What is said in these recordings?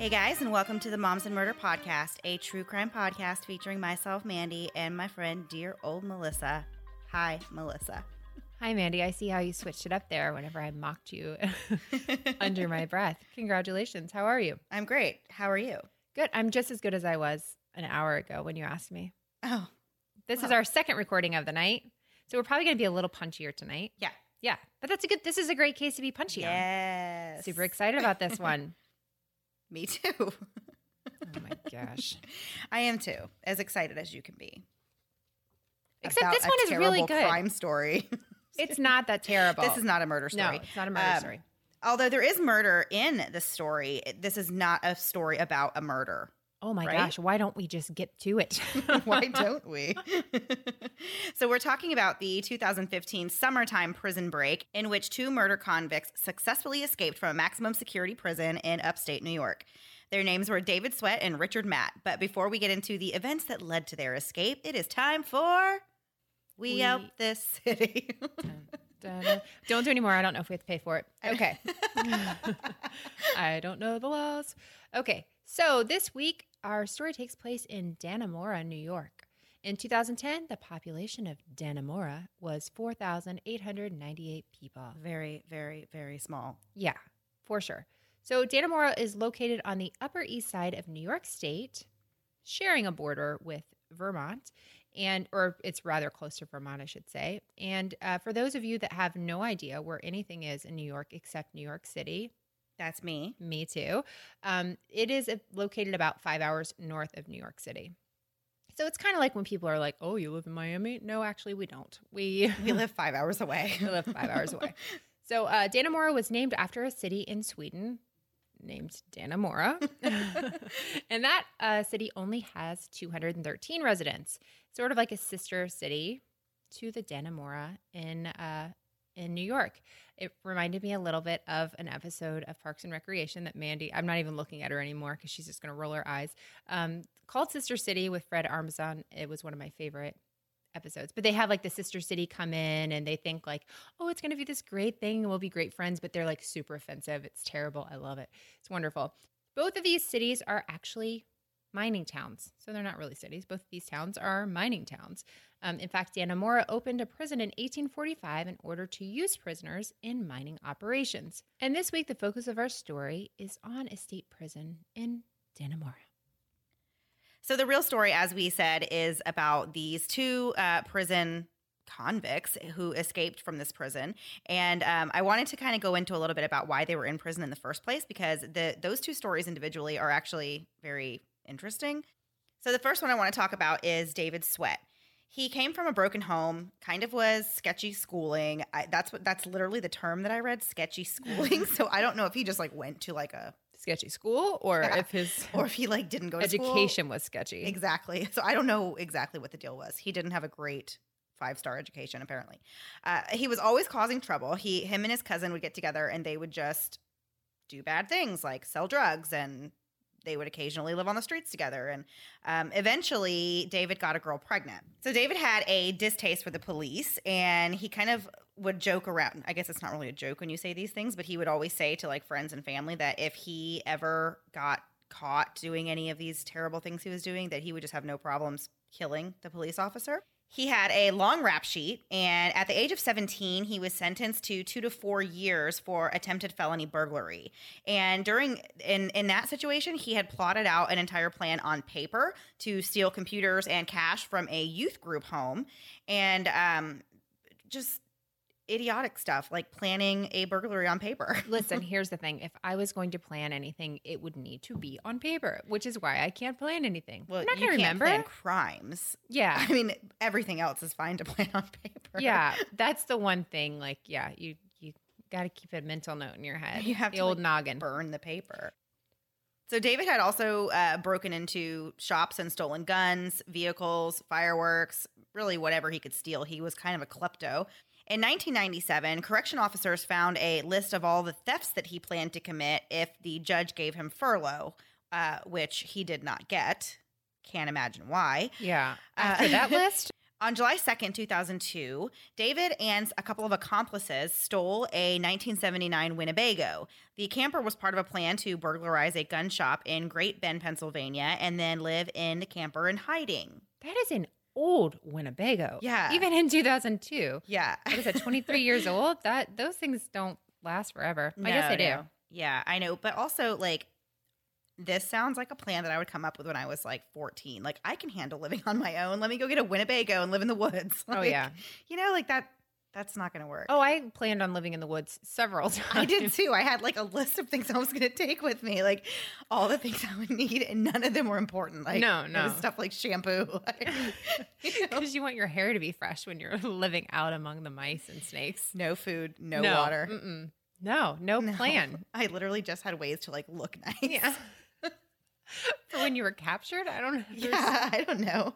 Hey guys, and welcome to the Moms and Murder Podcast, a true crime podcast featuring myself, Mandy, and my friend, dear old Melissa. Hi, Melissa. Hi, Mandy. I see how you switched it up there whenever I mocked you under my breath. Congratulations. How are you? I'm great. How are you? Good. I'm just as good as I was an hour ago when you asked me. Oh. This is our second recording of the night, so we're probably going to be a little punchier tonight. Yeah. Yeah. But that's this is a great case to be punchy on. Yes. Super excited about this one. Me too. Oh my gosh. I am too. As excited as you can be. Except this one is really good. Crime story. It's not that terrible. This is not a murder story. No, it's not a murder story. Although there is murder in the story, this is not a story about a murder. Oh my gosh. Why don't we just get to it? Why don't we? So we're talking about the 2015 summertime prison break in which 2 murder convicts successfully escaped from a maximum security prison in upstate New York. Their names were David Sweat and Richard Matt. But before we get into the events that led to their escape, it is time for We Out This City. Don't do any more. I don't know if we have to pay for it. Okay. I don't know the laws. Okay. So this week, our story takes place in Dannemora, New York. In 2010, the population of Dannemora was 4,898 people. Very, very, very small. Yeah, for sure. So Dannemora is located on the Upper East Side of New York State, sharing a border with Vermont, or it's rather close to Vermont, I should say. And for those of you that have no idea where anything is in New York except New York City— That's me. Me too. It is located about 5 hours north of New York City. So it's kind of like when people are like, oh, you live in Miami? No, actually, we don't. We live 5 hours away. We live 5 hours away. So Dannemora was named after a city in Sweden named Dannemora. And that city only has 213 residents, sort of like a sister city to the Dannemora in New York. It reminded me a little bit of an episode of Parks and Recreation that Mandy, I'm not even looking at her anymore because she's just going to roll her eyes, called Sister City with Fred Armisen. It was one of my favorite episodes. But they have like the sister city come in and they think like, oh, it's going to be this great thing and we'll be great friends, but they're like super offensive. It's terrible. I love it. It's wonderful. Both of these cities are actually mining towns. So they're not really cities. Both of these towns are mining towns. In fact, Dannemora opened a prison in 1845 in order to use prisoners in mining operations. And this week, the focus of our story is on a state prison in Dannemora. So the real story, as we said, is about these two prison convicts who escaped from this prison. And I wanted to kind of go into a little bit about why they were in prison in the first place, because those two stories individually are actually very interesting. So the first one I want to talk about is David Sweat. He came from a broken home, kind of was sketchy schooling. That's literally the term that I read, sketchy schooling. So I don't know if he just like went to like a sketchy school or if his or if he like didn't go to school. Education was sketchy. Exactly. So I don't know exactly what the deal was. He didn't have a great five-star education, apparently. He was always causing trouble. Him and his cousin would get together and they would just do bad things like sell drugs, and they would occasionally live on the streets together. And eventually David got a girl pregnant. So David had a distaste for the police, and he kind of would joke around. I guess it's not really a joke when you say these things, but he would always say to like friends and family that if he ever got caught doing any of these terrible things he was doing, that he would just have no problems killing the police officer. He had a long rap sheet, and at the age of 17, he was sentenced to 2 to 4 years for attempted felony burglary. And in that situation, he had plotted out an entire plan on paper to steal computers and cash from a youth group home, and just idiotic stuff like planning a burglary on paper. Listen, here's the thing. If I was going to plan anything, it would need to be on paper, which is why I can't plan anything. Well, I'm not going to remember. You can't plan crimes. Yeah. I mean, everything else is fine to plan on paper. Yeah. That's the one thing. Like, yeah, you got to keep a mental note in your head. You have the to old like, noggin. Burn the paper. So David had also broken into shops and stolen guns, vehicles, fireworks, really whatever he could steal. He was kind of a klepto. In 1997, correction officers found a list of all the thefts that he planned to commit if the judge gave him furlough, which he did not get. Can't imagine why. Yeah. After that list? On July 2nd, 2002, David and a couple of accomplices stole a 1979 Winnebago. The camper was part of a plan to burglarize a gun shop in Great Bend, Pennsylvania, and then live in the camper in hiding. That is an old Winnebago. Yeah. Even in 2002. Yeah. What is it, 23 years old? Those things don't last forever. No, I guess they do. Yeah, I know. But also, like, this sounds like a plan that I would come up with when I was, like, 14. Like, I can handle living on my own. Let me go get a Winnebago and live in the woods. Like, oh, yeah. You know, like, that's not going to work. Oh, I planned on living in the woods several times. I did, too. I had, like, a list of things I was going to take with me. Like, all the things I would need, and none of them were important. Like, no. It was stuff like shampoo. Because you want your hair to be fresh when you're living out among the mice and snakes. No food, no water. Mm-mm. No plan. I literally just had ways to, like, look nice. Yeah. For when you were captured? I don't know. Yeah, I don't know.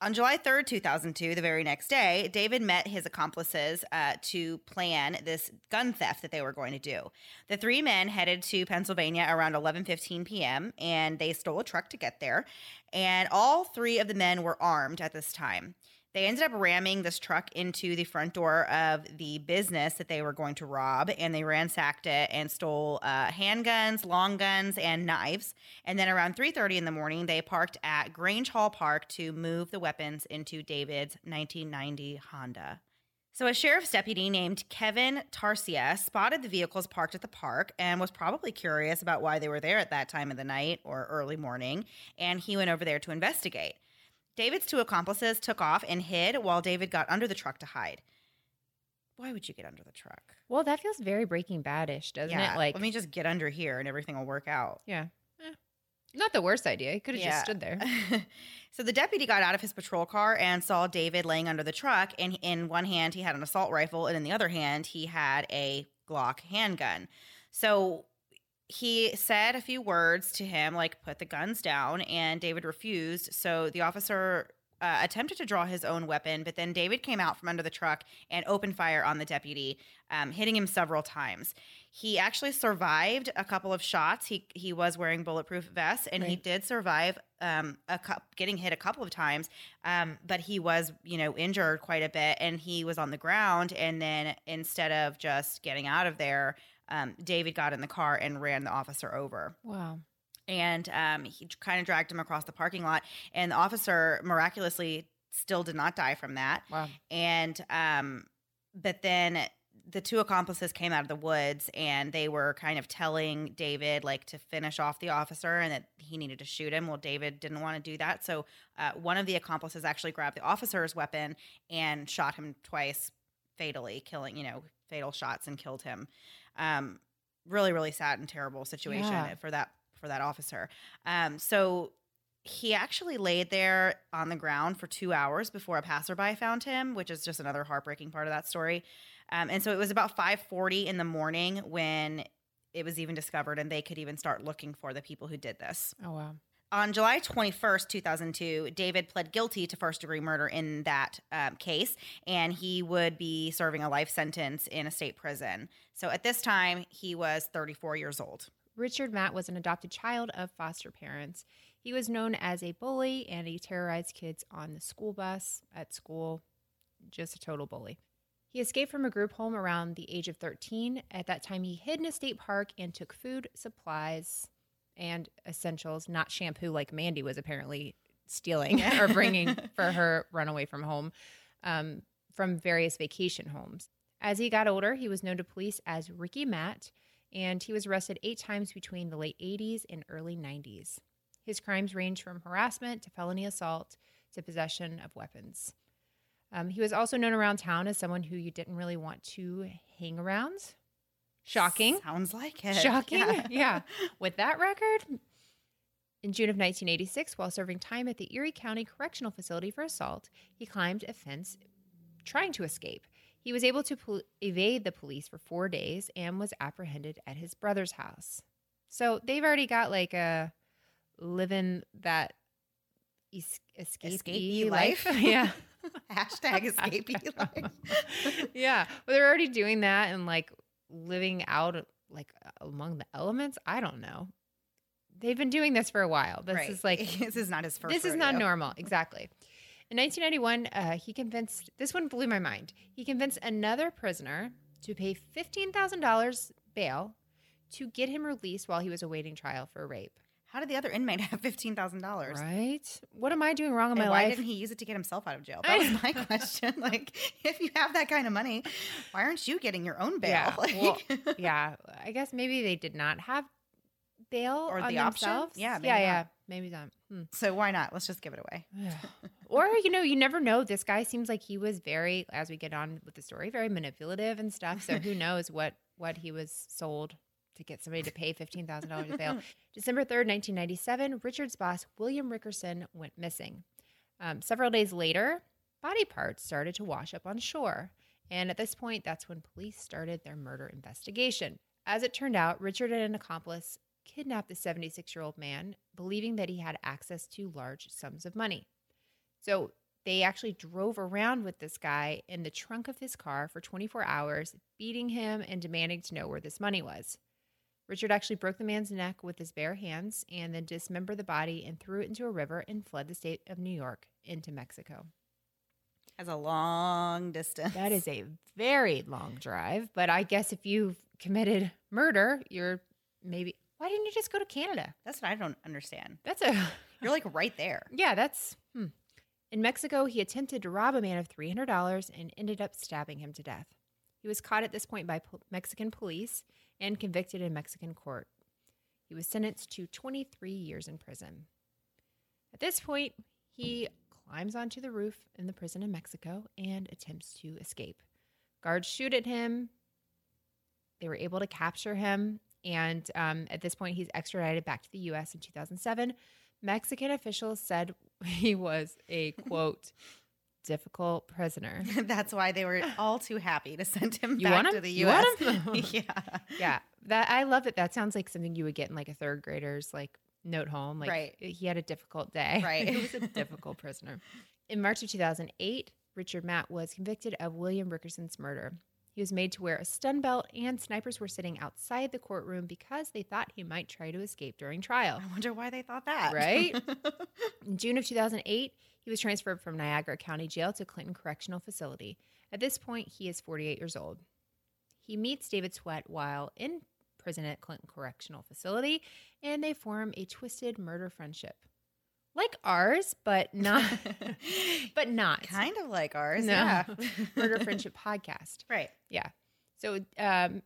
On July 3rd, 2002, the very next day, David met his accomplices to plan this gun theft that they were going to do. The three men headed to Pennsylvania around 11:15 p.m., and they stole a truck to get there. And all three of the men were armed at this time. They ended up ramming this truck into the front door of the business that they were going to rob, and they ransacked it and stole handguns, long guns, and knives. And then around 3:30 in the morning, they parked at Grange Hall Park to move the weapons into David's 1990 Honda. So a sheriff's deputy named Kevin Tarsia spotted the vehicles parked at the park and was probably curious about why they were there at that time of the night or early morning, and he went over there to investigate. David's two accomplices took off and hid while David got under the truck to hide. Why would you get under the truck? Well, that feels very Breaking Bad-ish, doesn't it? Like, let me just get under here and everything will work out. Yeah. Not the worst idea. He could have just stood there. So the deputy got out of his patrol car and saw David laying under the truck, and in one hand he had an assault rifle, and in the other hand he had a Glock handgun. So he said a few words to him, like, put the guns down, and David refused. So the officer attempted to draw his own weapon, but then David came out from under the truck and opened fire on the deputy, hitting him several times. He actually survived a couple of shots. He was wearing bulletproof vests, and he did survive getting hit a couple of times, but he was, injured quite a bit, and he was on the ground. And then instead of just getting out of there, David got in the car and ran the officer over. Wow. And he kind of dragged him across the parking lot. And the officer miraculously still did not die from that. Wow. And but then the two accomplices came out of the woods, and they were kind of telling David, like, to finish off the officer and that he needed to shoot him. Well, David didn't want to do that. So one of the accomplices actually grabbed the officer's weapon and shot him twice fatally, killing, you know, fatal shots, and killed him. Really, really sad and terrible situation for that officer. So he actually laid there on the ground for 2 hours before a passerby found him, which is just another heartbreaking part of that story. And so it was about 5:40 in the morning when it was even discovered, and they could even start looking for the people who did this. Oh, wow. On July 21st, 2002, David pled guilty to first-degree murder in that case, and he would be serving a life sentence in a state prison. So at this time, he was 34 years old. Richard Matt was an adopted child of foster parents. He was known as a bully, and he terrorized kids on the school bus, at school, just a total bully. He escaped from a group home around the age of 13. At that time, he hid in a state park and took food, supplies, and essentials, not shampoo like Mandy was apparently stealing or bringing for her runaway from home, from various vacation homes. As he got older, he was known to police as Ricky Matt, and he was arrested 8 times between the late 80s and early 90s. His crimes ranged from harassment to felony assault to possession of weapons. He was also known around town as someone who you didn't really want to hang around. Shocking. Sounds like it. Shocking. Yeah. With that record. In June of 1986, while serving time at the Erie County Correctional Facility for assault, he climbed a fence trying to escape. He was able to evade the police for 4 days and was apprehended at his brother's house. So they've already got like a living that escapee life. Yeah. Hashtag escapee life. Yeah. But they're already doing that and like living out like among the elements. I don't know. They've been doing this for a while. This is not his first. This is not normal. Exactly. In 1991, this one blew my mind. He convinced another prisoner to pay $15,000 bail to get him released while he was awaiting trial for rape. How did the other inmate have $15,000? Right? What am I doing wrong in my life? Why didn't he use it to get himself out of jail? That was my question. Like, if you have that kind of money, why aren't you getting your own bail? Yeah, like, well, yeah. I guess maybe they did not have bail or on the themselves. Option? Yeah, maybe not. Yeah. Maybe not. So why not? Let's just give it away. Or, you never know. This guy seems like he was very, as we get on with the story, very manipulative and stuff. So who knows what he was sold to get somebody to pay $15,000 to bail. December 3rd, 1997, Richard's boss, William Rickerson, went missing. Several days later, body parts started to wash up on shore. And at this point, that's when police started their murder investigation. As it turned out, Richard and an accomplice kidnapped the 76-year-old man, believing that he had access to large sums of money. So they actually drove around with this guy in the trunk of his car for 24 hours, beating him and demanding to know where this money was. Richard actually broke the man's neck with his bare hands and then dismembered the body and threw it into a river and fled the state of New York into Mexico. That's a long distance. That is a very long drive. But I guess if you've committed murder, you're maybe... Why didn't you just go to Canada? That's what I don't understand. You're like right there. Yeah, that's... In Mexico, he attempted to rob a man of $300 and ended up stabbing him to death. He was caught at this point by Mexican police and convicted in Mexican court. He was sentenced to 23 years in prison. At this point, he climbs onto the roof in the prison in Mexico and attempts to escape. Guards shoot at him. They were able to capture him. And at this point, he's extradited back to the U.S. in 2007. Mexican officials said he was a, quote, difficult prisoner. That's why they were all too happy to send him back to the U.S. Yeah. That I love it. That sounds like something you would get in like a third grader's like note home. Like right. He had a difficult day. Right. He was a difficult prisoner. In March of 2008, Richard Matt was convicted of William Rickerson's murder. He was made to wear a stun belt, and snipers were sitting outside the courtroom because they thought he might try to escape during trial. I wonder why they thought that. Right? In June of 2008, he was transferred from Niagara County Jail to Clinton Correctional Facility. At this point, he is 48 years old. He meets David Sweat while in prison at Clinton Correctional Facility, and they form a twisted murder friendship. Like ours, but not. But not. Kind of like ours, no. Yeah. Murder Friendship Podcast. Right. Yeah. So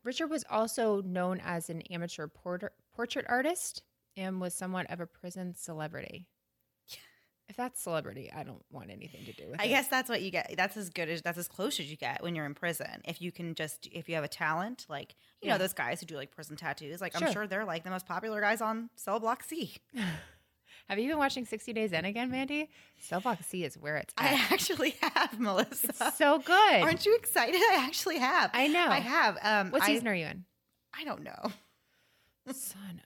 Richard was also known as an amateur portrait artist and was somewhat of a prison celebrity. If that's celebrity, I don't want anything to do with it. I guess that's what you get. That's as good as, that's as close as you get when you're in prison. If you can just, if you have a talent, like, you know, those guys who do like prison tattoos, like, sure. I'm sure they're like the most popular guys on Cell Block C. Have you been watching 60 Days In again, Mandy? Cell Block C is where it's at. I actually have, Melissa. It's so good. Aren't you excited? I actually have. I know. I have. What season are you in? I don't know. Son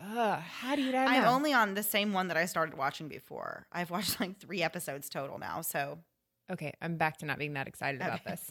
up. How do you not know? I'm only on the same one that I started watching before. I've watched like 3 episodes total now, so. Okay, I'm back to not being that excited about this.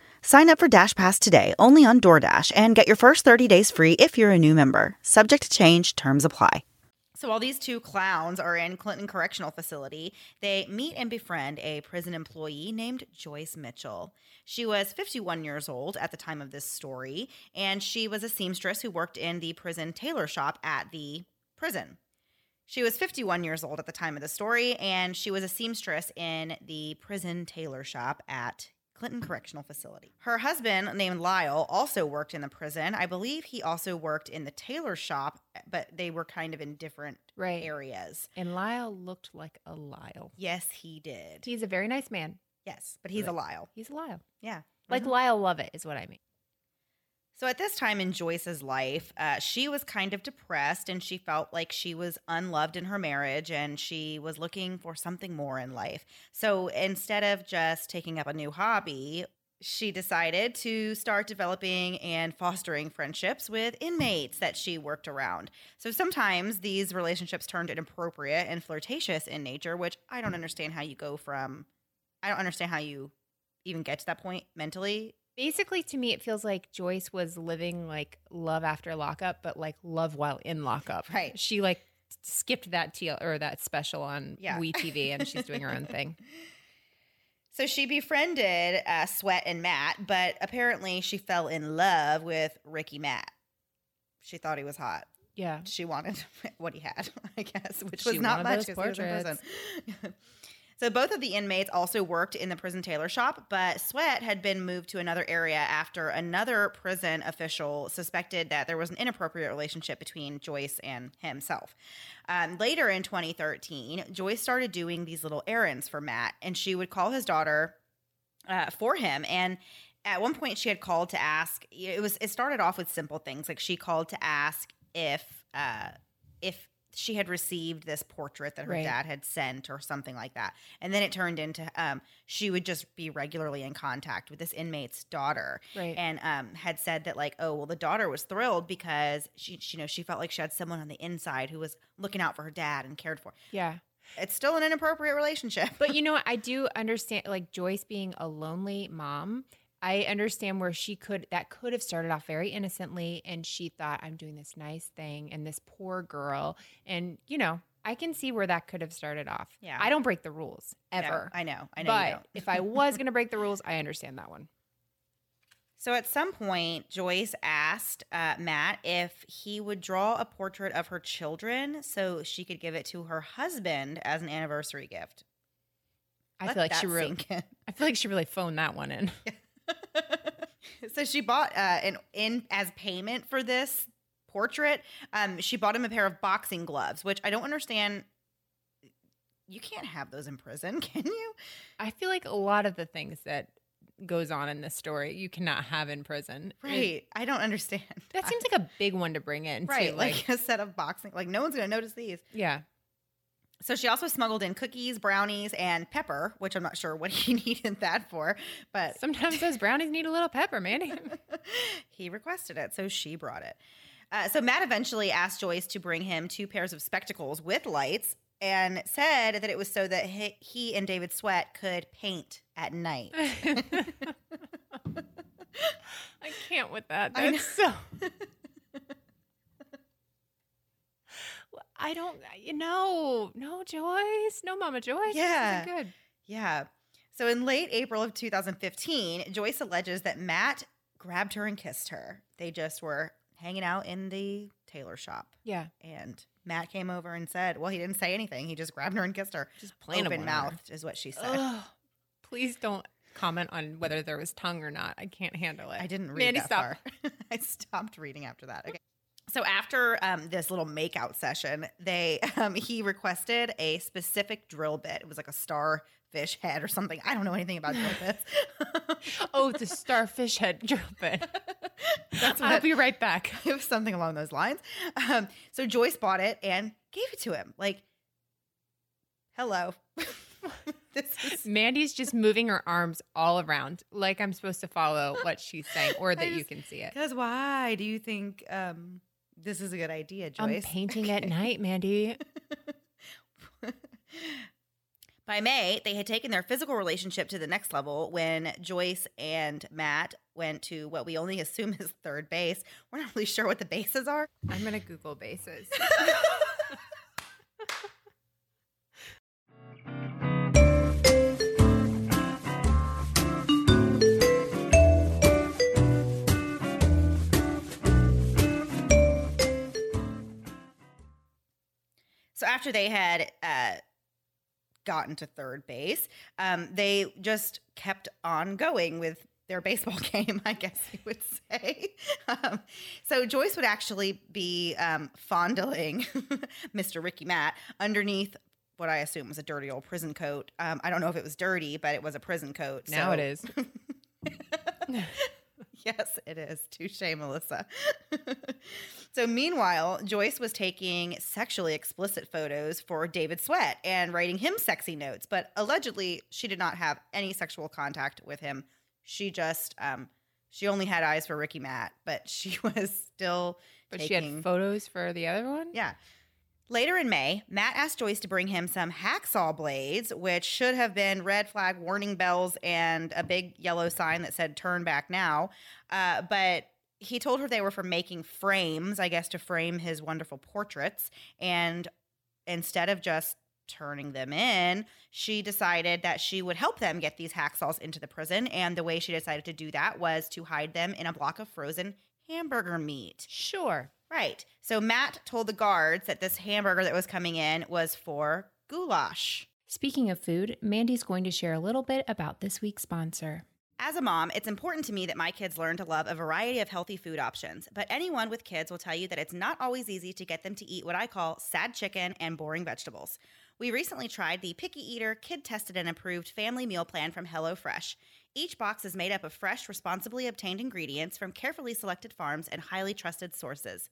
Sign up for DashPass today, only on DoorDash, and get your first 30 days free if you're a new member. Subject to change, terms apply. So while these two clowns are in Clinton Correctional Facility, they meet and befriend a prison employee named Joyce Mitchell. She was 51 years old at the time of this story, and she was a seamstress who worked in the prison tailor shop at the prison. She was 51 years old at the time of the story, and she was a seamstress in the prison tailor shop at Clinton Correctional Facility. Her husband, named Lyle, also worked in the prison. I believe he also worked in the tailor shop, but they were kind of in different areas. And Lyle looked like a Lyle. Yes, he did. He's a very nice man. Yes, but he's a Lyle. He's a Lyle. Yeah. Like Lyle Lovett is what I mean. So at this time in Joyce's life, she was kind of depressed and she felt like she was unloved in her marriage and she was looking for something more in life. So instead of just taking up a new hobby, she decided to start developing and fostering friendships with inmates that she worked around. So sometimes these relationships turned inappropriate and flirtatious in nature, which I don't understand how you go from – I don't understand how you even get to that point mentally. Basically, to me, it feels like Joyce was living like love after lockup, but like love while in lockup. Right. She like skipped that that special on WE TV, and she's doing her own thing. So she befriended Sweat and Matt, but apparently she fell in love with Ricky Matt. She thought he was hot. Yeah. She wanted what he had, I guess, which was not much because he was in prison. So both of the inmates also worked in the prison tailor shop, but Sweat had been moved to another area after another prison official suspected that there was an inappropriate relationship between Joyce and himself. Later in 2013, Joyce started doing these little errands for Matt, and she would call his daughter for him. And at one point, she had called to ask. It started off with simple things like she called to ask if she had received this portrait that her dad had sent or something like that. And then it turned into she would just be regularly in contact with this inmate's daughter. Right. And had said that, like, oh, well, the daughter was thrilled because she felt like she had someone on the inside who was looking out for her dad and cared for her. Yeah. It's still an inappropriate relationship. But you know what? I do understand, like, Joyce being a lonely mom, I understand where that could have started off very innocently, and she thought, I'm doing this nice thing and this poor girl. And, you know, I can see where that could have started off. Yeah. I don't break the rules ever. No, I know. But you don't. If I was going to break the rules, I understand that one. So at some point, Joyce asked Matt if he would draw a portrait of her children so she could give it to her husband as an anniversary gift. I feel like she really phoned that one in. So she bought as payment for this portrait, she bought him a pair of boxing gloves, which I don't understand. You can't have those in prison, can you? I feel like a lot of the things that goes on in this story you cannot have in prison. Right. I don't understand. That seems like a big one to bring in. Right. Too, like a set of boxing. Like, no one's going to notice these. Yeah. So she also smuggled in cookies, brownies, and pepper, which I'm not sure what he needed that for. But sometimes those brownies need a little pepper, Mandy. He requested it, so she brought it. So Matt eventually asked Joyce to bring him 2 pairs of spectacles with lights and said that it was so that he and David Sweat could paint at night. I can't with that. That's so... I don't, no Joyce, no Mama Joyce. Yeah. This isn't good. Yeah. So in late April of 2015, Joyce alleges that Matt grabbed her and kissed her. They just were hanging out in the tailor shop. Yeah. And Matt came over and said, well, he didn't say anything. He just grabbed her and kissed her. Just plain open-mouthed is what she said. Oh, please don't comment on whether there was tongue or not. I can't handle it. I didn't read that far. I stopped reading after that. Okay. So after this little makeout session, he requested a specific drill bit. It was like a starfish head or something. I don't know anything about drill bits. Oh, the starfish head drill bit. I'll be right back. It was something along those lines. So Joyce bought it and gave it to him. Like, hello. Mandy's just moving her arms all around like I'm supposed to follow what she's saying or that you can see it. Because why do you think... this is a good idea, Joyce. I'm painting at night, Mandy. By May, they had taken their physical relationship to the next level when Joyce and Matt went to what we only assume is third base. We're not really sure what the bases are. I'm going to Google bases. So after they had gotten to third base, they just kept on going with their baseball game, I guess you would say. So Joyce would actually be fondling Mr. Ricky Matt underneath what I assume was a dirty old prison coat. I don't know if it was dirty, but it was a prison coat. Now so. It is. Yes, it is. Touché, Melissa. So meanwhile, Joyce was taking sexually explicit photos for David Sweat and writing him sexy notes. But allegedly, she did not have any sexual contact with him. She just she only had eyes for Ricky Matt, but she was still she had photos for the other one? Yeah. Later in May, Matt asked Joyce to bring him some hacksaw blades, which should have been red flag warning bells and a big yellow sign that said turn back now. But he told her they were for making frames, I guess, to frame his wonderful portraits. And instead of just turning them in, she decided that she would help them get these hacksaws into the prison. And the way she decided to do that was to hide them in a block of frozen hamburger meat. Sure. Right. So Matt told the guards that this hamburger that was coming in was for goulash. Speaking of food, Mandy's going to share a little bit about this week's sponsor. As a mom, it's important to me that my kids learn to love a variety of healthy food options. But anyone with kids will tell you that it's not always easy to get them to eat what I call sad chicken and boring vegetables. We recently tried the Picky Eater, kid-tested and approved family meal plan from HelloFresh. Each box is made up of fresh, responsibly obtained ingredients from carefully selected farms and highly trusted sources.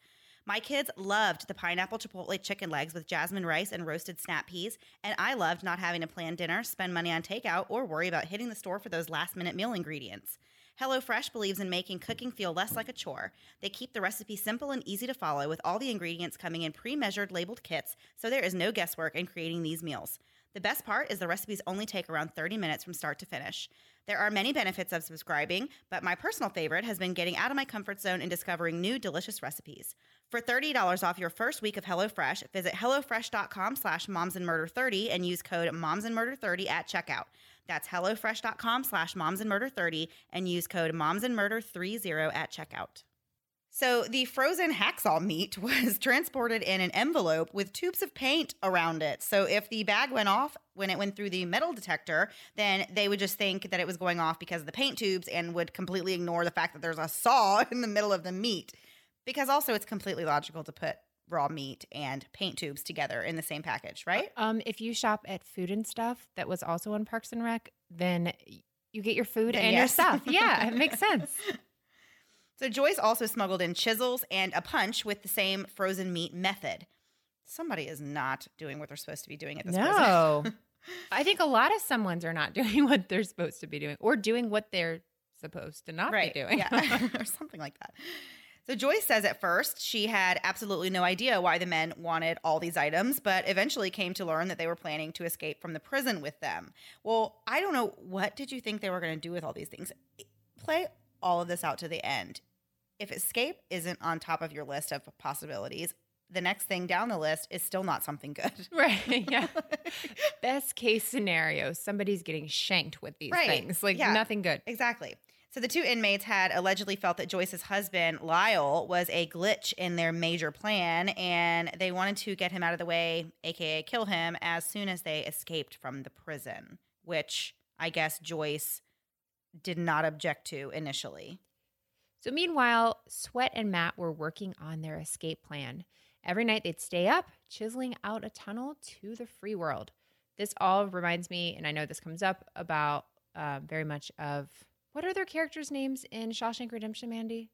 My kids loved the pineapple chipotle chicken legs with jasmine rice and roasted snap peas, and I loved not having to plan dinner, spend money on takeout, or worry about hitting the store for those last-minute meal ingredients. HelloFresh believes in making cooking feel less like a chore. They keep the recipe simple and easy to follow, with all the ingredients coming in pre-measured labeled kits, so there is no guesswork in creating these meals. The best part is the recipes only take around 30 minutes from start to finish. There are many benefits of subscribing, but my personal favorite has been getting out of my comfort zone and discovering new delicious recipes. For $30 off your first week of HelloFresh, visit hellofresh.com/momsandmurder30 and use code momsandmurder30 at checkout. That's hellofresh.com/momsandmurder30 and use code momsandmurder30 at checkout. So the frozen hacksaw meat was transported in an envelope with tubes of paint around it. So if the bag went off when it went through the metal detector, then they would just think that it was going off because of the paint tubes and would completely ignore the fact that there's a saw in the middle of the meat. Because also it's completely logical to put raw meat and paint tubes together in the same package, right? If you shop at Food and Stuff that was also on Parks and Rec, then you get your food and your stuff. Yeah, it makes sense. So Joyce also smuggled in chisels and a punch with the same frozen meat method. Somebody is not doing what they're supposed to be doing at this prison. No. I think a lot of someone's are not doing what they're supposed to be doing or doing what they're supposed to not be doing. Yeah, or something like that. So Joyce says at first she had absolutely no idea why the men wanted all these items, but eventually came to learn that they were planning to escape from the prison with them. Well, I don't know. What did you think they were going to do with all these things? Play all of this out to the end. If escape isn't on top of your list of possibilities, the next thing down the list is still not something good. Right, yeah. Best case scenario, somebody's getting shanked with these things. Like, nothing good. Exactly. So the two inmates had allegedly felt that Joyce's husband, Lyle, was a glitch in their major plan, and they wanted to get him out of the way, a.k.a. kill him, as soon as they escaped from the prison, which I guess Joyce did not object to initially. So meanwhile, Sweat and Matt were working on their escape plan. Every night they'd stay up, chiseling out a tunnel to the free world. This all reminds me, and I know this comes up, about very much of, what are their characters' names in Shawshank Redemption, Mandy?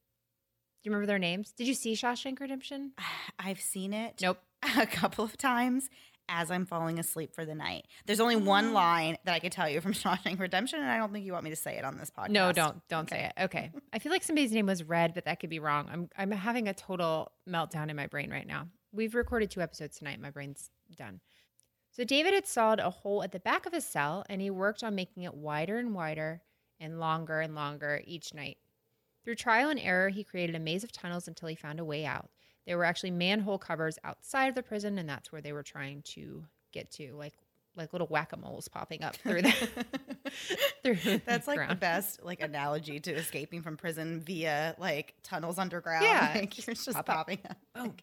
Do you remember their names? Did you see Shawshank Redemption? I've seen it. Nope. A couple of times as I'm falling asleep for the night. There's only one line that I could tell you from Shawshank Redemption, and I don't think you want me to say it on this podcast. No, don't say it. Okay. I feel like somebody's name was Red, but that could be wrong. I'm having a total meltdown in my brain right now. We've recorded 2 episodes tonight. My brain's done. So David had sawed a hole at the back of his cell, and he worked on making it wider and wider and longer each night. Through trial and error, he created a maze of tunnels until he found a way out. There were actually manhole covers outside of the prison, and that's where they were trying to get to, like little whack-a-moles popping up through that. That's like the best analogy to escaping from prison via tunnels underground. Yeah, it's just popping up. Oh.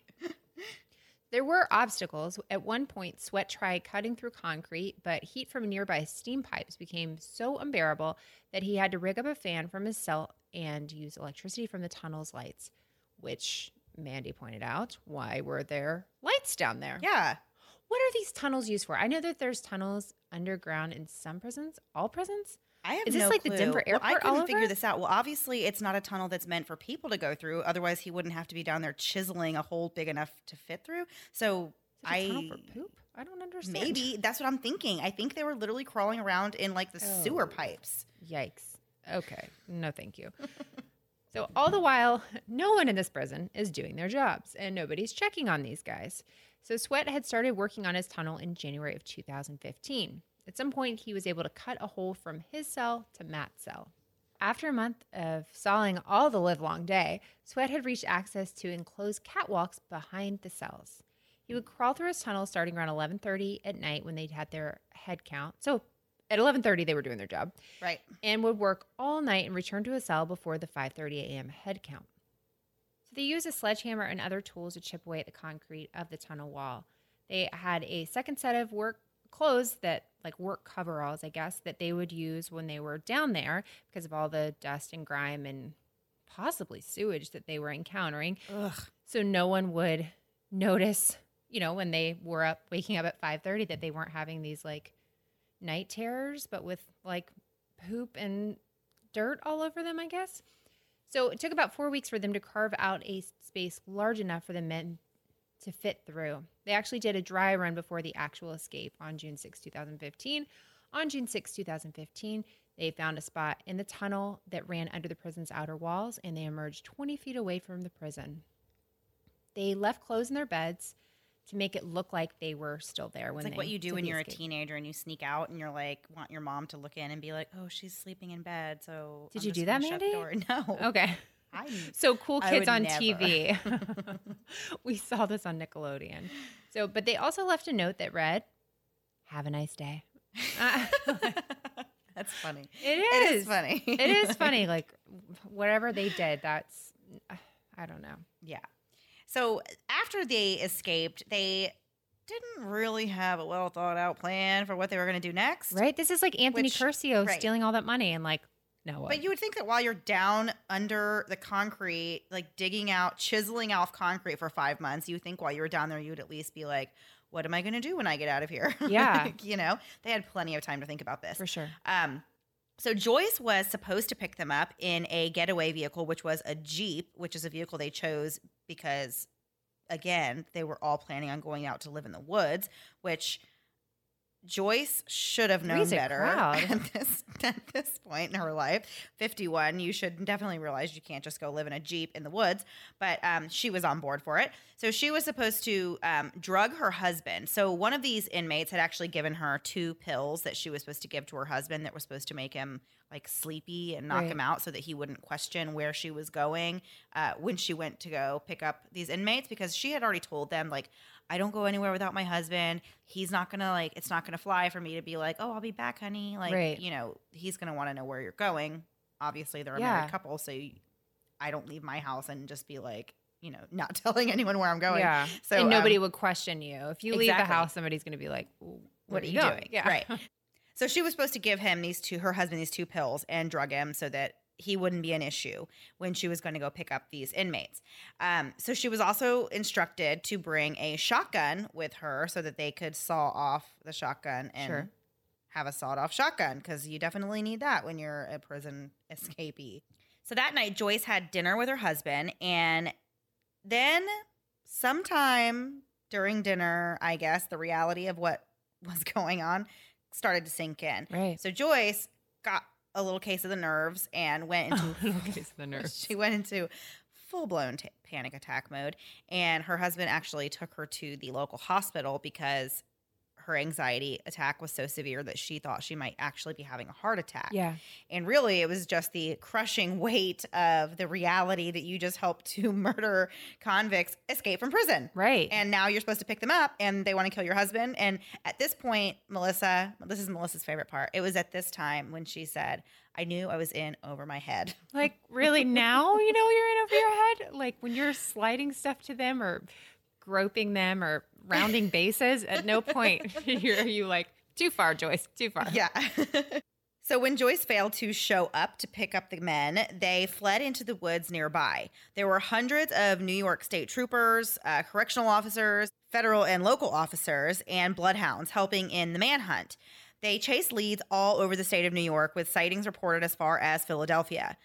There were obstacles. At one point, Sweat tried cutting through concrete, but heat from nearby steam pipes became so unbearable that he had to rig up a fan from his cell and use electricity from the tunnel's lights, which Mandy pointed out, why were there lights down there? Yeah. What are these tunnels used for? I know that there's tunnels underground in some prisons, all prisons. I have no clue. Is this the Denver airport? I couldn't figure this out. Well, obviously it's not a tunnel that's meant for people to go through. Otherwise he wouldn't have to be down there chiseling a hole big enough to fit through. So a tunnel for poop? I don't understand. Maybe. That's what I'm thinking. I think they were literally crawling around in the sewer pipes. Yikes. Okay. No, thank you. So all the while, no one in this prison is doing their jobs, and nobody's checking on these guys. So Sweat had started working on his tunnel in January of 2015. At some point, he was able to cut a hole from his cell to Matt's cell. After a month of sawing all the livelong day, Sweat had reached access to enclosed catwalks behind the cells. He would crawl through his tunnel starting around 11:30 at night when they'd had their head count. So at 11:30, they were doing their job. Right. And would work all night and return to his cell before the 5:30 a.m. head count. So they used a sledgehammer and other tools to chip away at the concrete of the tunnel wall. They had a second set of work clothes that, work coveralls, I guess, that they would use when they were down there because of all the dust and grime and possibly sewage that they were encountering. Ugh. So no one would notice, when they were waking up at 5:30 that they weren't having these, night terrors, but with poop and dirt all over them, I guess. So it took about 4 weeks for them to carve out a space large enough for the men to fit through. They actually did a dry run before the actual escape on June 6, 2015. On June 6, 2015, they found a spot in the tunnel that ran under the prison's outer walls, and they emerged 20 feet away from the prison. They left clothes in their beds to make it look like they were still there. It's when like what you do when you're a teenager and you sneak out and you're like, want your mom to look in and be like, oh, she's sleeping in bed. So did I'm you do that, Mandy? No. Okay. So Cool Kids on never. TV. We saw this on Nickelodeon. So, but they also left a note that read, "Have a nice day." That's funny. It is funny. It is funny. Like whatever they did, that's, I don't know. Yeah. So after they escaped, they didn't really have a well thought out plan for what they were going to do next. Right. This is like Anthony Curcio stealing all that money and like, no way. But you would think that while you're down under the concrete, like digging out, chiseling off concrete for 5 months, you would think while you were down there, you'd at least be like, what am I going to do when I get out of here? Yeah. Like, you know, they had plenty of time to think about this. For sure. So Joyce was supposed to pick them up in a getaway vehicle, which was a Jeep, which is a vehicle they chose because, again, they were all planning on going out to live in the woods, which Joyce should have known better at this point in her life. 51, you should definitely realize you can't just go live in a Jeep in the woods, but she was on board for it. So she was supposed to drug her husband. So one of these inmates had actually given her two pills that she was supposed to give to her husband that was supposed to make him like sleepy and knock him out so that he wouldn't question where she was going when she went to go pick up these inmates, because she had already told them like, I don't go anywhere without my husband. He's not going to like, it's not going to fly for me to be like, oh, I'll be back, honey. Like, you know, he's going to want to know where you're going. Obviously, they're a married couple, so I don't leave my house and just be like, you know, not telling anyone where I'm going. Yeah. So, and nobody would question you. If you leave the house, somebody's going to be like, what are you doing? Yeah. Right. So she was supposed to give him her husband these two pills and drug him so that he wouldn't be an issue when she was going to go pick up these inmates. So she was also instructed to bring a shotgun with her so that they could saw off the shotgun and have a sawed-off shotgun, because you definitely need that when you're a prison escapee. So that night, Joyce had dinner with her husband, and then sometime during dinner, I guess, the reality of what was going on started to sink in. Right. So Joyce got a little case of the nerves and went into She went into full-blown panic attack mode, and her husband actually took her to the local hospital because her anxiety attack was so severe that she thought she might actually be having a heart attack. Yeah. And really it was just the crushing weight of the reality that you just helped to murder convicts escape from prison. Right. And now you're supposed to pick them up and they want to kill your husband. And at this point, Melissa, this is Melissa's favorite part. It was at this time when she said, I knew I was in over my head. Like, really? Now you know you're in over your head? Like when you're sliding stuff to them or groping them or rounding bases, at no point are you like, too far, Joyce, too far. Yeah. So when Joyce failed to show up to pick up the men, they fled into the woods nearby. There were hundreds of New York State troopers, correctional officers, federal and local officers, and bloodhounds helping in the manhunt. They chased leads all over the state of New York, with sightings reported as far as Philadelphia.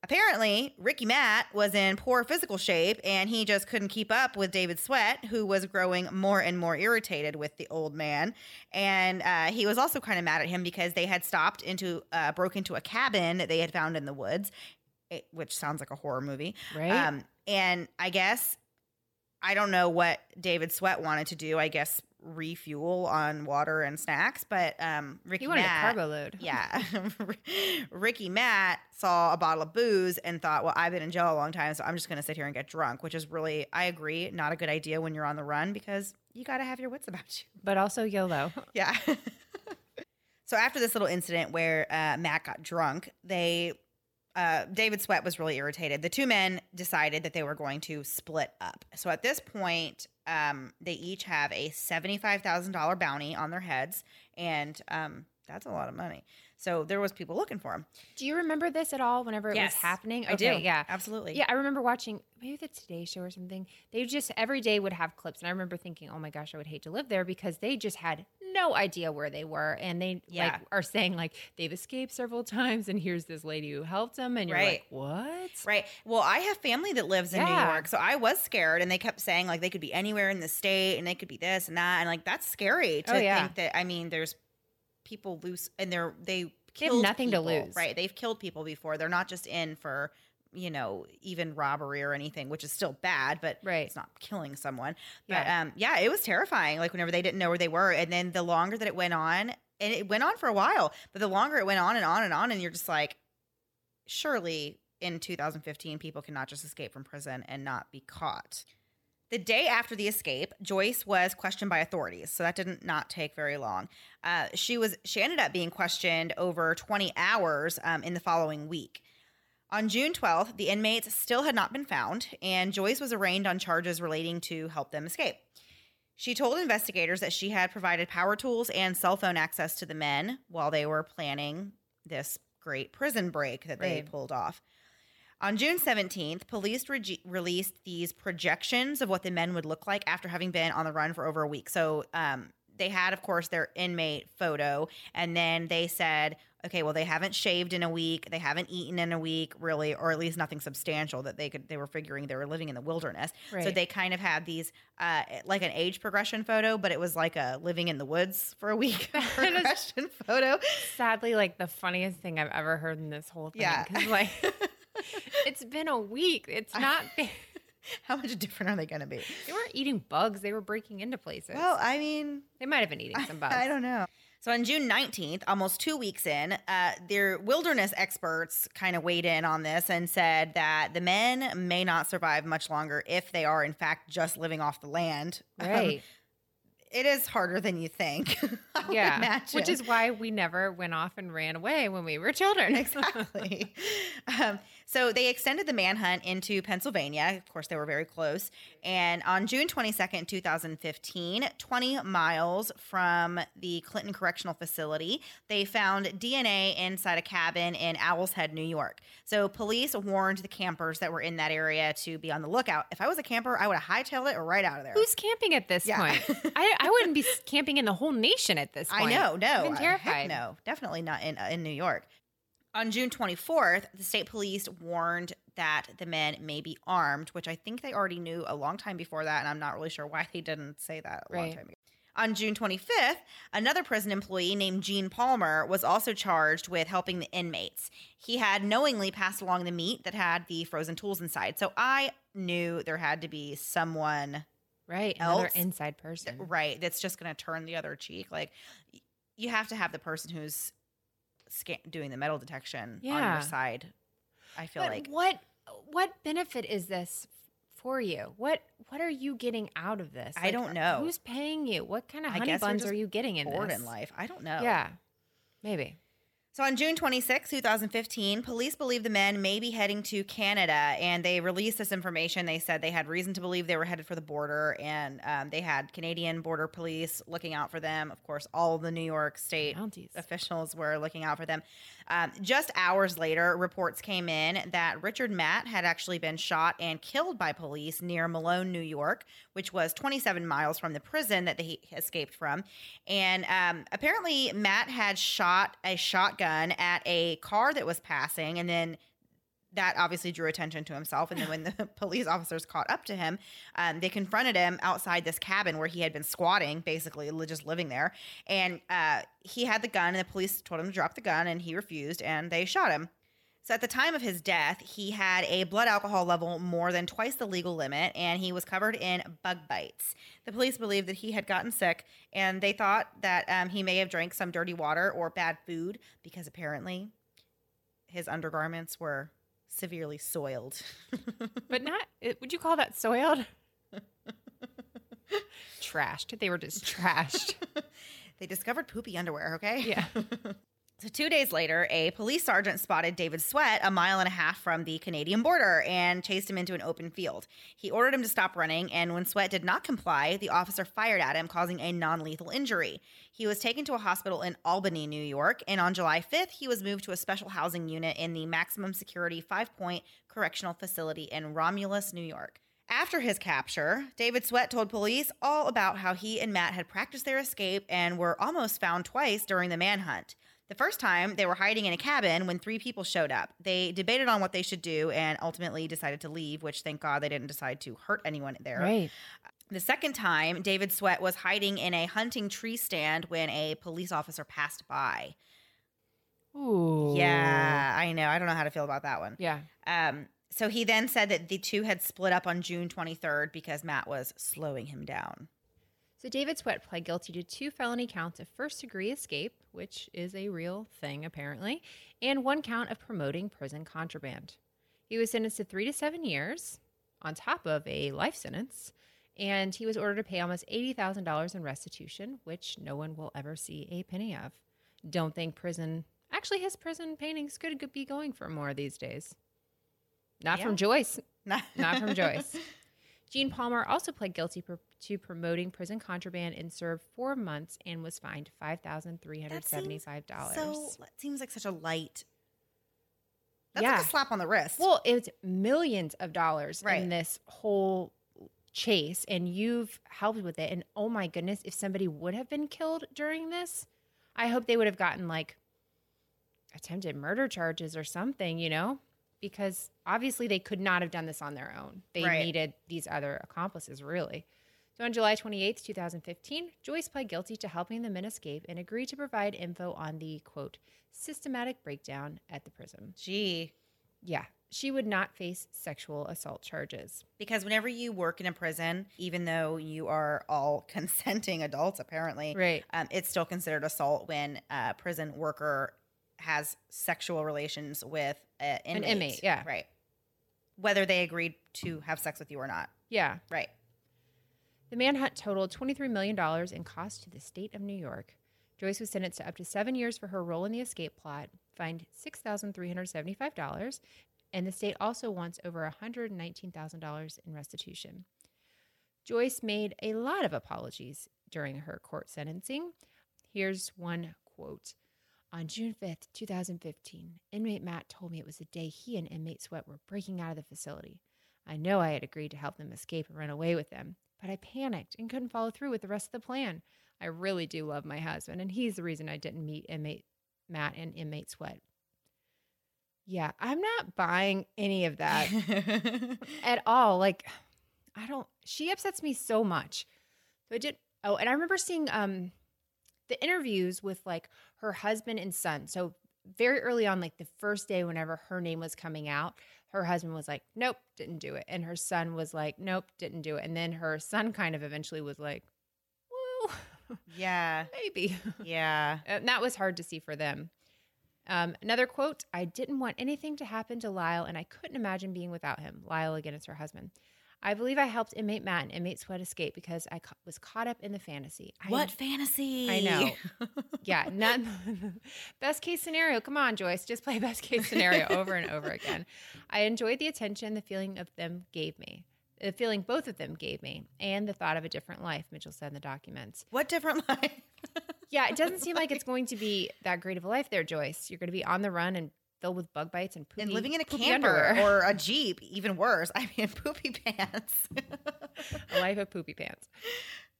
Apparently, Ricky Matt was in poor physical shape, and he just couldn't keep up with David Sweat, who was growing more and more irritated with the old man. And he was also kind of mad at him because they had broke into a cabin that they had found in the woods, which sounds like a horror movie. Right. And I guess, I don't know what David Sweat wanted to do, I guess, refuel on water and snacks, but Ricky Matt, he wanted a cargo load. Yeah. Ricky Matt saw a bottle of booze and thought, well, I've been in jail a long time, so I'm just going to sit here and get drunk, which is really, I agree, not a good idea when you're on the run, because you got to have your wits about you. But also YOLO. Yeah. So after this little incident where Matt got drunk, David Sweat was really irritated. The two men decided that they were going to split up. So at this point, they each have a $75,000 bounty on their heads, and that's a lot of money. So there was people looking for them. Do you remember this at all whenever it was happening? Okay, I do. Yeah, absolutely. Yeah, I remember watching maybe the Today Show or something. They just every day would have clips, and I remember thinking, oh my gosh, I would hate to live there because they just had no idea where they were. And they like are saying like they've escaped several times and here's this lady who helped them. And you're like, what? Right. Well, I have family that lives in New York. So I was scared and they kept saying like they could be anywhere in the state and they could be this and that. And like, that's scary to think that, I mean, there's people loose and they have nothing to lose. Right. They've killed people before. They're not just in for, you know, even robbery or anything, which is still bad, but it's not killing someone. But it was terrifying. Like whenever they didn't know where they were. And then the longer that it went on, and it went on for a while, but the longer it went on and on and on, and you're just like, surely in 2015, people cannot just escape from prison and not be caught. The day after the escape, Joyce was questioned by authorities, so that didn't not take very long. She ended up being questioned over 20 hours in the following week. On June 12th, the inmates still had not been found, and Joyce was arraigned on charges relating to help them escape. She told investigators that she had provided power tools and cell phone access to the men while they were planning this great prison break that they pulled off. On June 17th, police released these projections of what the men would look like after having been on the run for over a week. So they had, of course, their inmate photo, and then they said, okay, well, they haven't shaved in a week. They haven't eaten in a week, really, or at least nothing substantial that they were figuring they were living in the wilderness. Right. So they kind of had these, like an age progression photo, but it was like a living in the woods for a week progression photo. Sadly, like the funniest thing I've ever heard in this whole thing. Yeah. 'Cause like, it's been a week. It's not fair. How much different are they going to be? They weren't eating bugs. They were breaking into places. Well, I mean, they might have been eating some bugs. I don't know. So on June 19th, almost 2 weeks in, their wilderness experts kind of weighed in on this and said that the men may not survive much longer if they are, in fact, just living off the land. Right. It is harder than you think. Imagine. Which is why we never went off and ran away when we were children. Exactly. So they extended the manhunt into Pennsylvania. Of course, they were very close. And on June 22nd, 2015, 20 miles from the Clinton Correctional Facility, they found DNA inside a cabin in Owl's Head, New York. So police warned the campers that were in that area to be on the lookout. If I was a camper, I would have hightailed it right out of there. Who's camping at this point? I wouldn't be camping in the whole nation at this point. I know, no. I've been terrified. No, definitely not in New York. On June 24th, the state police warned that the men may be armed, which I think they already knew a long time before that, and I'm not really sure why they didn't say that a long time ago. On June 25th, another prison employee named Gene Palmer was also charged with helping the inmates. He had knowingly passed along the meat that had the frozen tools inside. So I knew there had to be someone... Right, another inside person. Right, that's just going to turn the other cheek. Like, you have to have the person who's doing the metal detection on your side, I feel like. What benefit is this for you? What are you getting out of this? Like, I don't know. Who's paying you? What kind of honey buns are you getting in this? In life. I don't know. Yeah, maybe. So on June 26, 2015, police believe the men may be heading to Canada, and they released this information. They said they had reason to believe they were headed for the border, and they had Canadian border police looking out for them. Of course, all of the New York state officials were looking out for them. Just hours later, reports came in that Richard Matt had actually been shot and killed by police near Malone, New York, which was 27 miles from the prison that he escaped from. And apparently Matt had shot a shotgun at a car that was passing, and then that obviously drew attention to himself. And then when the police officers caught up to him, they confronted him outside this cabin where he had been squatting, basically just living there. And he had the gun, and the police told him to drop the gun, and he refused, and they shot him. So at the time of his death, he had a blood alcohol level more than twice the legal limit, and he was covered in bug bites. The police believed that he had gotten sick, and they thought that he may have drank some dirty water or bad food, because apparently his undergarments were severely soiled. But would you call that soiled? Trashed. They were just trashed. They discovered poopy underwear, okay? Yeah. So 2 days later, a police sergeant spotted David Sweat a mile and a half from the Canadian border and chased him into an open field. He ordered him to stop running, and when Sweat did not comply, the officer fired at him, causing a non-lethal injury. He was taken to a hospital in Albany, New York, and on July 5th, he was moved to a special housing unit in the maximum security 5-point correctional facility in Romulus, New York. After his capture, David Sweat told police all about how he and Matt had practiced their escape and were almost found twice during the manhunt. The first time, they were hiding in a cabin when three people showed up. They debated on what they should do and ultimately decided to leave, which, thank God, they didn't decide to hurt anyone there. Right. The second time, David Sweat was hiding in a hunting tree stand when a police officer passed by. Ooh. Yeah, I know. I don't know how to feel about that one. Yeah. So he then said that the two had split up on June 23rd because Matt was slowing him down. So David Sweat pled guilty to 2 felony counts of first-degree escape, which is a real thing apparently, and 1 count of promoting prison contraband. He was sentenced to 3 to 7 years on top of a life sentence, and he was ordered to pay almost $80,000 in restitution, which no one will ever see a penny of. Don't think prison... Actually, his prison paintings could be going for more these days. Not from Joyce. Not from Joyce. Gene Palmer also pled guilty to promoting prison contraband and served 4 months and was fined $5,375. That seems like such a light. That's like a slap on the wrist. Well, it's millions of dollars in this whole chase, and you've helped with it. And oh my goodness, if somebody would have been killed during this, I hope they would have gotten like attempted murder charges or something, you know? Because obviously they could not have done this on their own. They needed these other accomplices, really. So on July 28th, 2015, Joyce pled guilty to helping the men escape and agreed to provide info on the, quote, systematic breakdown at the prison. Gee. Yeah. She would not face sexual assault charges. Because whenever you work in a prison, even though you are all consenting adults, apparently, it's still considered assault when a prison worker has sexual relations with an inmate. Yeah. Right. Whether they agreed to have sex with you or not. Yeah. Right. The manhunt totaled $23 million in cost to the state of New York. Joyce was sentenced to up to 7 years for her role in the escape plot, fined $6,375, and the state also wants over $119,000 in restitution. Joyce made a lot of apologies during her court sentencing. Here's one quote. On June 5th, 2015, inmate Matt told me it was the day he and inmate Sweat were breaking out of the facility. I know I had agreed to help them escape and run away with them, but I panicked and couldn't follow through with the rest of the plan. I really do love my husband, and he's the reason I didn't meet inmate Matt and inmate Sweat. Yeah, I'm not buying any of that at all. Like, she upsets me so much. So I did. Oh, and I remember seeing, the interviews with like her husband and son. So very early on, like the first day whenever her name was coming out, her husband was like, nope, didn't do it. And her son was like, nope, didn't do it. And then her son kind of eventually was like, woo. Yeah. Maybe. Yeah. And that was hard to see for them. Another quote, I didn't want anything to happen to Lyle and I couldn't imagine being without him. Lyle, again, is her husband. I believe I helped inmate Matt and inmate Sweat escape because I was caught up in the fantasy. What fantasy? I know. Yeah. Best case scenario. Come on, Joyce. Just play best case scenario over and over again. I enjoyed the attention the feeling both of them gave me, and the thought of a different life, Mitchell said in the documents. What different life? Yeah. It doesn't seem like it's going to be that great of a life there, Joyce. You're going to be on the run and filled with bug bites and poopy. And living in a camper or a Jeep, even worse. I mean, poopy pants. A life of poopy pants.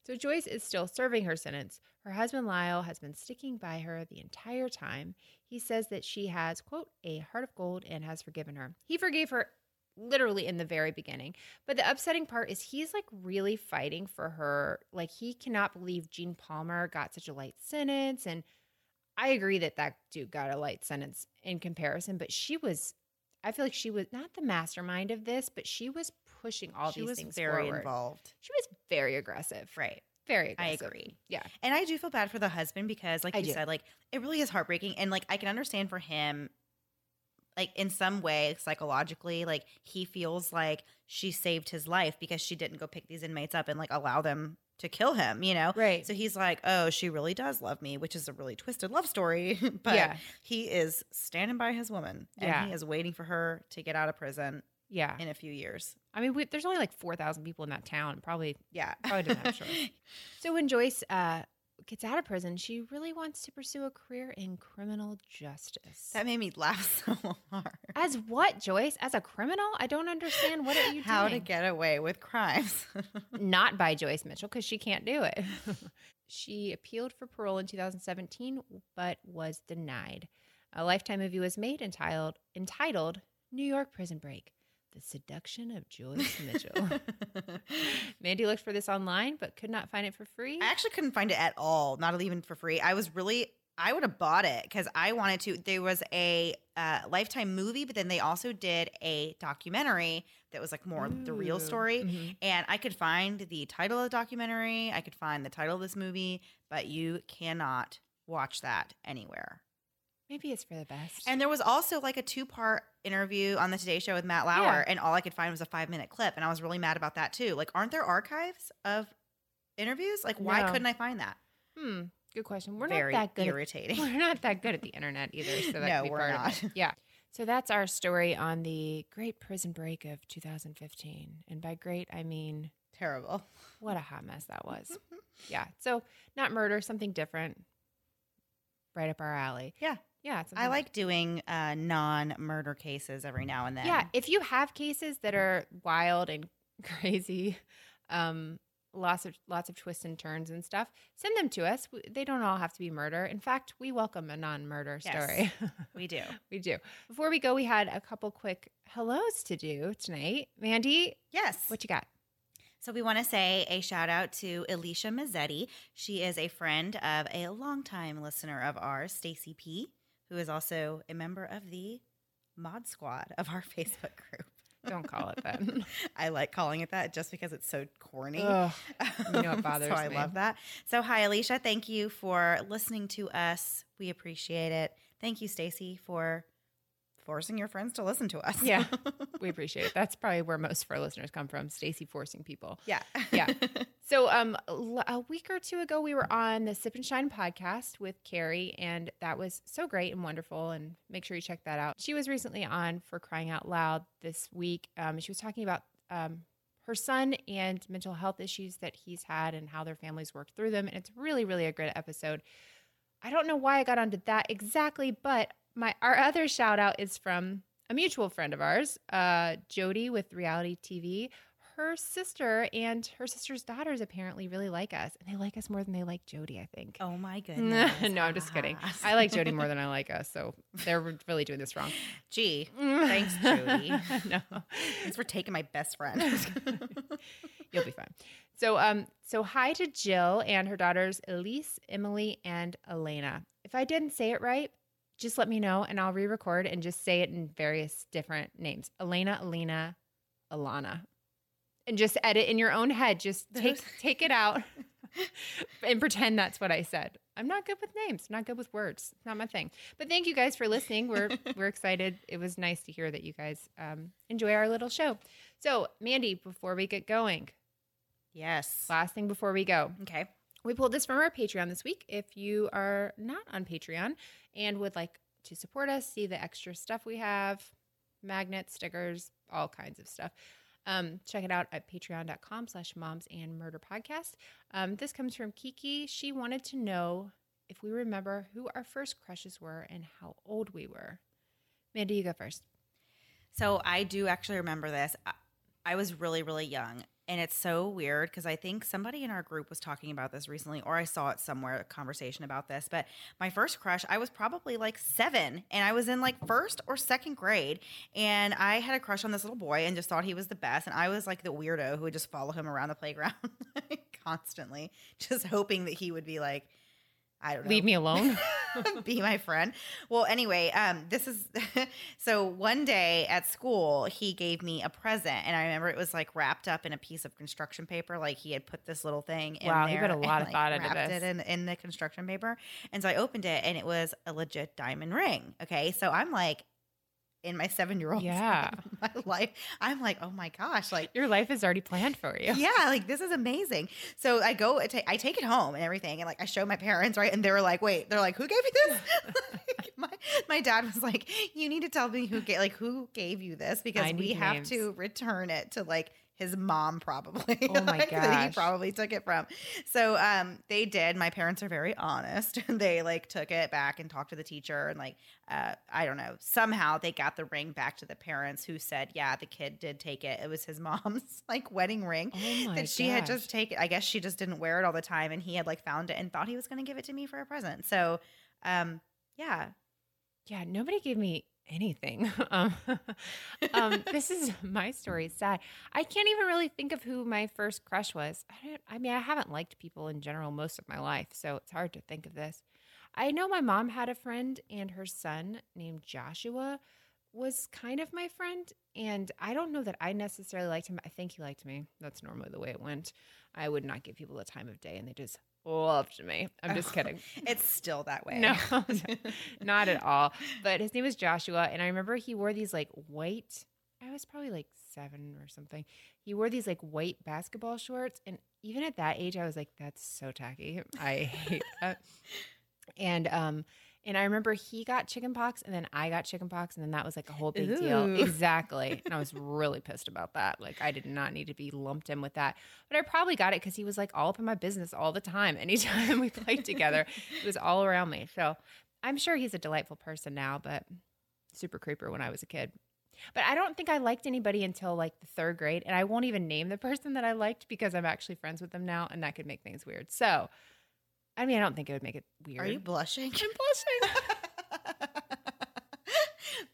So Joyce is still serving her sentence. Her husband Lyle has been sticking by her the entire time. He says that she has, quote, a heart of gold and has forgiven her. He forgave her literally in the very beginning. But the upsetting part is he's like really fighting for her. Like he cannot believe Gene Palmer got such a light sentence, and I agree that dude got a light sentence in comparison, but I feel like she was not the mastermind of this, but she was pushing these things forward. She was very involved. She was very aggressive. Right. Very aggressive. I agree. Yeah. And I do feel bad for the husband because like you said, like it really is heartbreaking. And like I can understand for him, like in some way psychologically, like he feels like she saved his life because she didn't go pick these inmates up and like allow them to kill him, you know? Right. So he's like, oh, she really does love me, which is a really twisted love story. But he is standing by his woman. And he is waiting for her to get out of prison in a few years. I mean, there's only like 4,000 people in that town. Probably didn't have, sure. So when Joyce gets out of prison, she really wants to pursue a career in criminal justice. That made me laugh so hard. As what, Joyce? As a criminal? I don't understand. What are you doing? How to get away with crimes. Not by Joyce Mitchell, because she can't do it. She appealed for parole in 2017, but was denied. A Lifetime movie was made entitled New York Prison Break. The Seduction of Joyce Mitchell. Mandy looked for this online, but could not find it for free. I actually couldn't find it at all, not even for free. I would have bought it because I wanted to. There was a Lifetime movie, but then they also did a documentary that was like more the real story. Mm-hmm. And I could find the title of the documentary. I could find the title of this movie, but you cannot watch that anywhere. Maybe it's for the best. And there was also like a 2-part interview on the Today Show with Matt Lauer, and all I could find was a 5-minute clip, and I was really mad about that too. Like, aren't there archives of interviews? Like, why couldn't I find that? Good question. We're Very not that good. Irritating. We're not that good at the internet either. So that no, we're not. Yeah. So that's our story on the Great Prison Break of 2015, and by great I mean terrible. What a hot mess that was. Yeah. So not murder, something different. Right up our alley. Yeah. Yeah, I like doing non-murder cases every now and then. Yeah, if you have cases that are wild and crazy, lots of twists and turns and stuff, send them to us. They don't all have to be murder. In fact, we welcome a non-murder story. Yes, we do. We do. Before we go, we had a couple quick hellos to do tonight. Mandy? Yes. What you got? So we want to say a shout out to Alicia Mazzetti. She is a friend of a longtime listener of ours, Stacy P., who is also a member of the mod squad of our Facebook group. Don't call it that. I like calling it that just because it's so corny. Ugh, you know, it bothers me. So I love that. So hi, Alicia. Thank you for listening to us. We appreciate it. Thank you, Stacy, for forcing your friends to listen to us. Yeah, we appreciate it. That's probably where most of our listeners come from, Stacy forcing people. Yeah. Yeah. So a week or two ago, we were on the Sip and Shine podcast with Carrie, and that was so great and wonderful, and make sure you check that out. She was recently on for Crying Out Loud this week. She was talking about her son and mental health issues that he's had and how their families worked through them, and it's really, really a great episode. I don't know why I got onto that exactly, but our other shout out is from a mutual friend of ours, Jodi with Reality TV. Her sister and her sister's daughters apparently really like us, and they like us more than they like Jodi, I think. Oh my goodness. No, I'm just kidding. I like Jodi more than I like us, so they're really doing this wrong. Gee, thanks, Jodi. No, thanks for taking my best friend. You'll be fine. So hi to Jill and her daughters Elise, Emily, and Elena. If I didn't say it right, just let me know, and I'll re-record and just say it in various different names. Elena, Alina, Alana. And just edit in your own head. Just take it out and pretend that's what I said. I'm not good with names. I'm not good with words. It's not my thing. But thank you guys for listening. We're excited. It was nice to hear that you guys enjoy our little show. So, Mandy, before we get going. Yes. Last thing before we go. Okay. We pulled this from our Patreon this week. If you are not on Patreon and would like to support us, see the extra stuff we have, magnets, stickers, all kinds of stuff, check it out at patreon.com/momsandmurderpodcast. This comes from Kiki. She wanted to know if we remember who our first crushes were and how old we were. Mandy, you go first. So I do actually remember this. I was really, really young. And it's so weird because I think somebody in our group was talking about this recently, or I saw it somewhere, a conversation about this. But my first crush, I was probably like 7, and I was in like 1st or 2nd grade. And I had a crush on this little boy and just thought he was the best. And I was like the weirdo who would just follow him around the playground constantly, just hoping that he would be like, I don't know. Leave me alone. Be my friend. Well, anyway, so one day at school, he gave me a present, and I remember it was like wrapped up in a piece of construction paper. Like he had put this little thing in there. Wow, he put a lot of thought into this. Wrapped it in the construction paper. And so I opened it, and it was a legit diamond ring. Okay, so I'm like, in my 7-year-old my life, I'm like, oh my gosh, like your life is already planned for you. Yeah, like this is amazing. So I take it home and everything, and like I show my parents, right? And they were like, wait, they're like, who gave you this? Like, my dad was like, you need to tell me who gave you this because we have to return it to like his mom probably. Oh my gosh. That he probably took it from. So they did. My parents are very honest. They like took it back and talked to the teacher and like, I don't know, somehow they got the ring back to the parents who said, yeah, the kid did take it. It was his mom's like wedding ring that she had just taken. I guess she just didn't wear it all the time. And he had like found it and thought he was going to give it to me for a present. So yeah. Yeah. Nobody gave me anything. This is my story. Sad. I can't even really think of who my first crush was. I haven't liked people in general most of my life, so it's hard to think of this. I know my mom had a friend and her son named Joshua was kind of my friend. And I don't know that I necessarily liked him. I think he liked me. That's normally the way it went. I would not give people the time of day and they just loved me. I'm just kidding. It's still that way. No, not at all. But his name was Joshua. And I remember he wore these like white, I was probably like 7 or something. He wore these like white basketball shorts. And even at that age, I was like, that's so tacky. I hate that. And I remember he got chickenpox and then I got chickenpox and then that was like a whole big deal. Exactly. And I was really pissed about that. Like I did not need to be lumped in with that. But I probably got it because he was like all up in my business all the time. Anytime we played together, it was all around me. So I'm sure he's a delightful person now, but super creeper when I was a kid. But I don't think I liked anybody until like the 3rd grade. And I won't even name the person that I liked because I'm actually friends with them now and that could make things weird. So I mean, I don't think it would make it weird. Are you blushing? I'm blushing.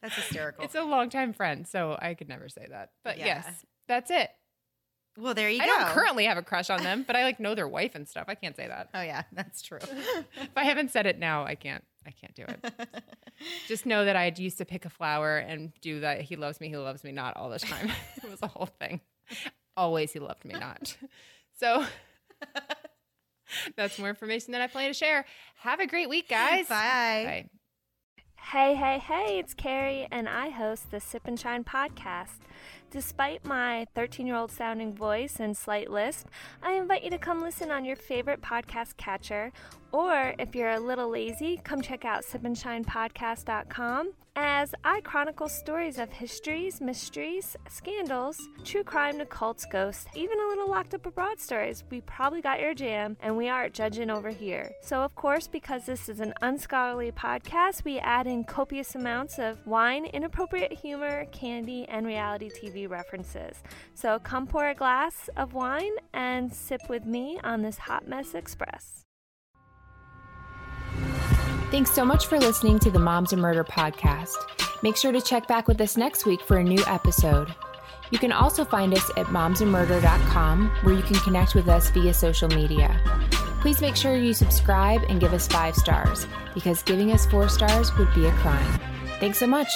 That's hysterical. It's a longtime friend, so I could never say that. But yeah. Yes, that's it. Well, there you go. I don't currently have a crush on them, but I like know their wife and stuff. I can't say that. Oh yeah, that's true. If I haven't said it now, I can't do it. Just know that I used to pick a flower and do that. He loves me not all the time. It was a whole thing. Always he loved me not. So... That's more information that I plan to share. Have a great week, guys. Bye. Bye. Hey, hey, hey, it's Carrie, and I host the Sip and Shine podcast. Despite my 13-year-old sounding voice and slight lisp, I invite you to come listen on your favorite podcast catcher, or if you're a little lazy, come check out sipandshinepodcast.com as I chronicle stories of histories, mysteries, scandals, true crime to cults, ghosts, even a little locked up abroad stories. We probably got your jam, and we aren't judging over here. So, of course, because this is an unscholarly podcast, we add in copious amounts of wine, inappropriate humor, candy, and reality TV references. So come pour a glass of wine and sip with me on this hot mess express. Thanks so much for listening to the Moms and Murder podcast. Make sure to check back with us next week for a new episode. You can also find us at momsandmurder.com where you can connect with us via social media. Please make sure you subscribe and give us 5 stars because giving us 4 stars would be a crime. Thanks so much.